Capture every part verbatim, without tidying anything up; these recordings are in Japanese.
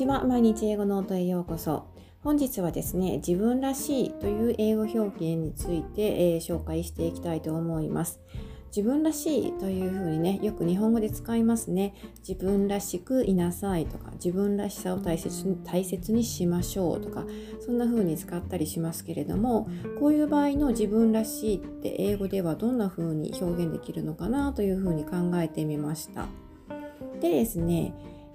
ちは、毎日英語ノートへようこそ。本日はですね、自分らしいという英語表現について、えー、紹介していきたいと思います。自分らしいというふうにね、よく日本語で使いますね。自分らしくいなさいとか、自分らしさを大切に、大切にしましょうとか、そんなふうに使ったりしますけれども、こういう場合の自分らしいって英語ではどんなふうに表現できるのかなというふうに考えてみました。でですね、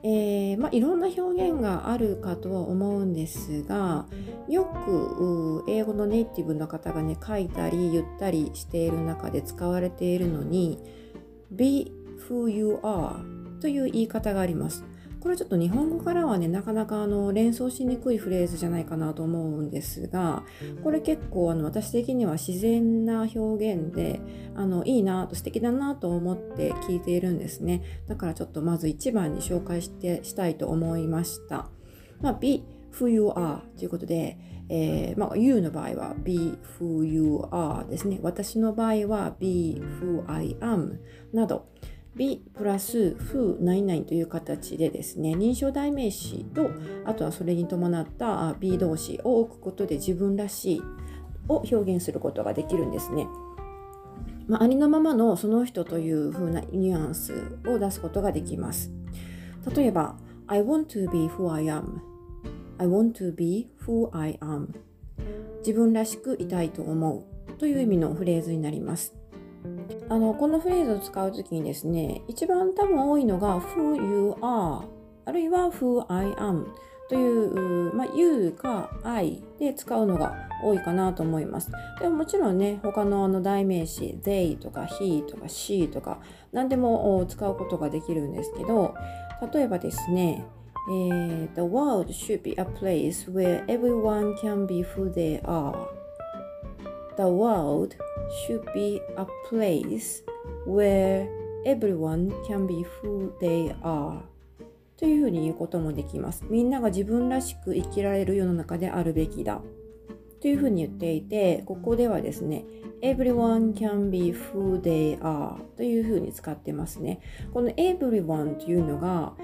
えーまあ、いろんな表現があるかとは思うんですが、よく英語のネイティブの方がね、書いたり言ったりしている中で使われているのに be who you are という言い方があります。これちょっと日本語からはね、なかなかあの連想しにくいフレーズじゃないかなと思うんですが、これ結構あの私的には自然な表現で、あのいいなと、素敵だなと思って聞いているんですね。だからちょっとまず一番に紹介してしたいと思いました。まあ、be who you are ということで、えーまあ、you の場合は be who you are ですね。私の場合は be who I am など。be プラス who 何々という形でですね、認証代名詞と、あとはそれに伴った be 動詞を置くことで自分らしいを表現することができるんですね。まあ、ありのままのその人という風なニュアンスを出すことができます。例えば I want to be who I am I want to be who I am 自分らしくいたいと思うという意味のフレーズになります。あのこのフレーズを使うときにですね、一番多分多いのが who you are あるいは who I am という、まあ、you か I で使うのが多いかなと思います。でももちろんね、他のあの代名詞 they とか he とか she とか何でも使うことができるんですけど、例えばですね、えー、The world should be a place where everyone can be who they are The world should be a place where everyone can be who they are というふうに言うこともできます。みんなが自分らしく生きられる世の中であるべきだというふうに言っていて、ここではですね everyone can be who they are というふうに使ってますね。この everyone というのが、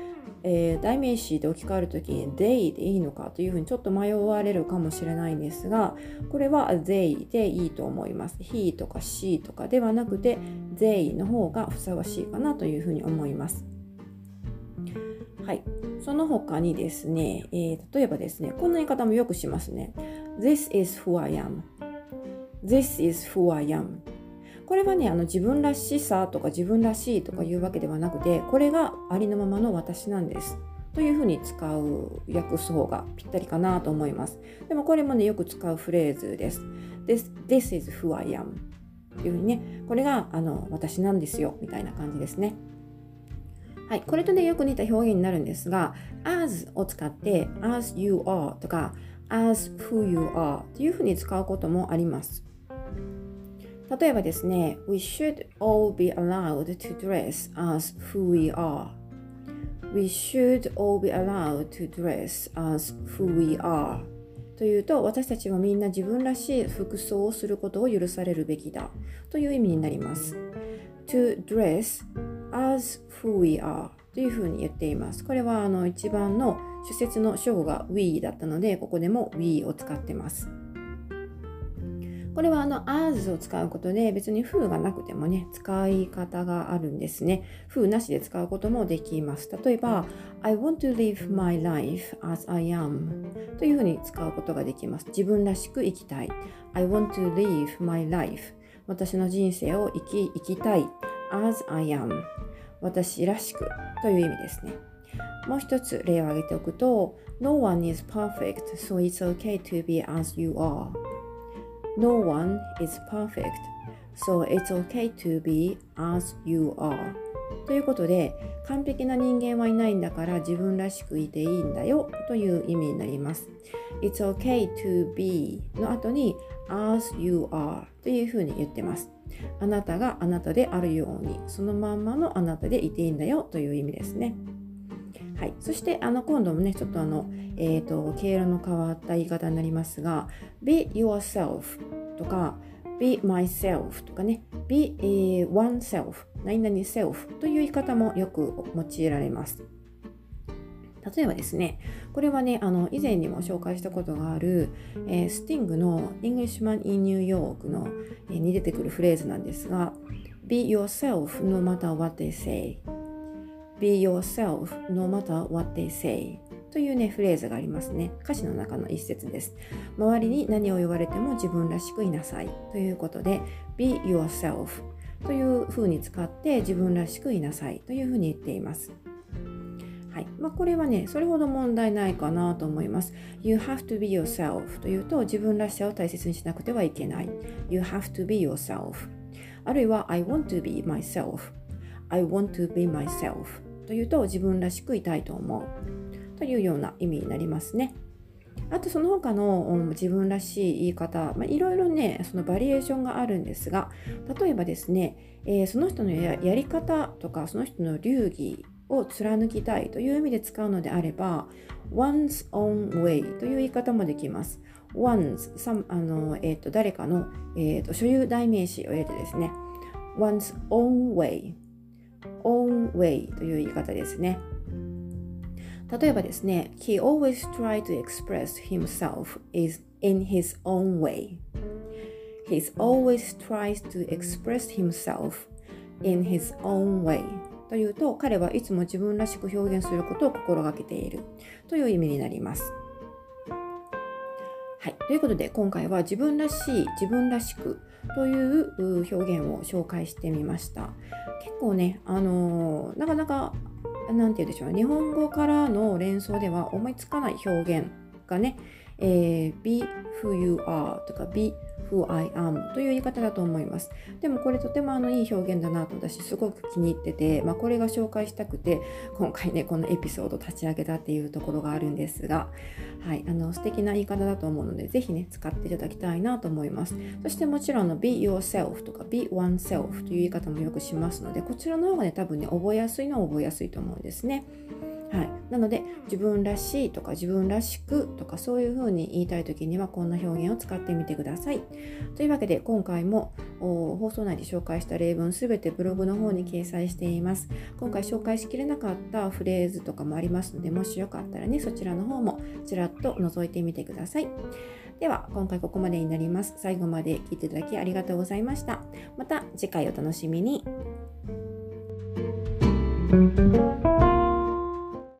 えー、代名詞で置き換えるときに they でいいのかというふうにちょっと迷われるかもしれないんですが、これは they でいいと思います。 he とか she とかではなくて they の方がふさわしいかなというふうに思います。はい、その他にですね、えー、例えばですね、こんな言い方もよくしますね。 This is who I am This is who I am これはね、あの自分らしさとか自分らしいとかいうわけではなくて、これがありのままの私なんですというふうに使う、訳す方がぴったりかなと思います。でもこれもね、よく使うフレーズです。 This, this is who I am というふうにね、これがあの私なんですよみたいな感じですね。はい、これとね、よく似た表現になるんですが、 as を使って as you are とか as who you are というふうに使うこともあります。例えばですね、 We should all be allowed to dress as who we are We should all be allowed to dress as who we are というと、私たちはみんな自分らしい服装をすることを許されるべきだという意味になります。 To dress as who we are というふうに言っています。これはあの一番の主節の主語が we だったので、ここでも we を使ってます。これはあの as を使うことで、別に who がなくてもね、使い方があるんですね。 who なしで使うこともできます。例えば I want to live my life as I am というふうに使うことができます。自分らしく生きたい I want to live my life 私の人生を生き、生きたい as I am 私らしくという意味ですね。もう一つ例を挙げておくと No one is perfect, so it's okay to be as you are No one is perfect, so it's okay to be as you are ということで、完璧な人間はいないんだから自分らしくいていいんだよという意味になります。It's okay to be の後に as you are というふうに言ってます。あなたがあなたであるように、そのまんまのあなたでいていいんだよという意味ですね。はい、そしてあの今度もね、ちょっとあの、えー、と経路の変わった言い方になりますが be yourself とか be myself とかね be、えー、oneself 何々 self という言い方もよく用いられます。例えばですね、これはね、あの以前にも紹介したことがある、えー、スティングの Englishman in New York の、えー、に出てくるフレーズなんですが、 Be yourself no matter what they say Be yourself no matter what they say というねフレーズがありますね。歌詞の中の一節です。周りに何を言われても自分らしくいなさいということで Be yourself というふうに使って自分らしくいなさいというふうに言っています。はい、まあ、これはね、それほど問題ないかなと思います。You have to be yourself というと、自分らしさを大切にしなくてはいけない。You have to be yourself。あるいは I want to be myself。I want to be myself というと、自分らしくいたいと思う。というような意味になりますね。あとその他の自分らしい言い方、まあ、いろいろねそのバリエーションがあるんですが、例えばですね、えー、その人の や, やり方とかその人の流儀を貫きたいという意味で使うのであれば one's own way という言い方もできます。 one's some あの、えー、と誰かの、えー、と所有代名詞を入れてですね one's own way own way という言い方ですね。例えばですね、 He always tried to express himself is in his own way He always tries to express himself in his own wayというと、彼はいつも自分らしく表現することを心がけているという意味になります。はい、ということで今回は自分らしい、自分らしくという表現を紹介してみました。結構ね、あのー、なかなかなんて言うでしょう、日本語からの連想では思いつかない表現がね、えー、be who you are とか be who I am という言い方だと思います。でもこれとてもあのいい表現だなと私すごく気に入ってて、まあ、これが紹介したくて今回ねこのエピソードを立ち上げたっていうところがあるんですが、はい、あの素敵な言い方だと思うのでぜひね使っていただきたいなと思います。そしてもちろんの be yourself とか be oneself という言い方もよくしますので、こちらの方がね多分ね覚えやすいのは覚えやすいと思うんですね。はい、なので自分らしいとか自分らしくとかそういう風に言いたい時にはこんな表現を使ってみてください。というわけで今回も放送内で紹介した例文すべてブログの方に掲載しています。今回紹介しきれなかったフレーズとかもありますので、もしよかったらねそちらの方もちらっと覗いてみてください。では今回ここまでになります。最後まで聞いていただきありがとうございました。また次回お楽しみに。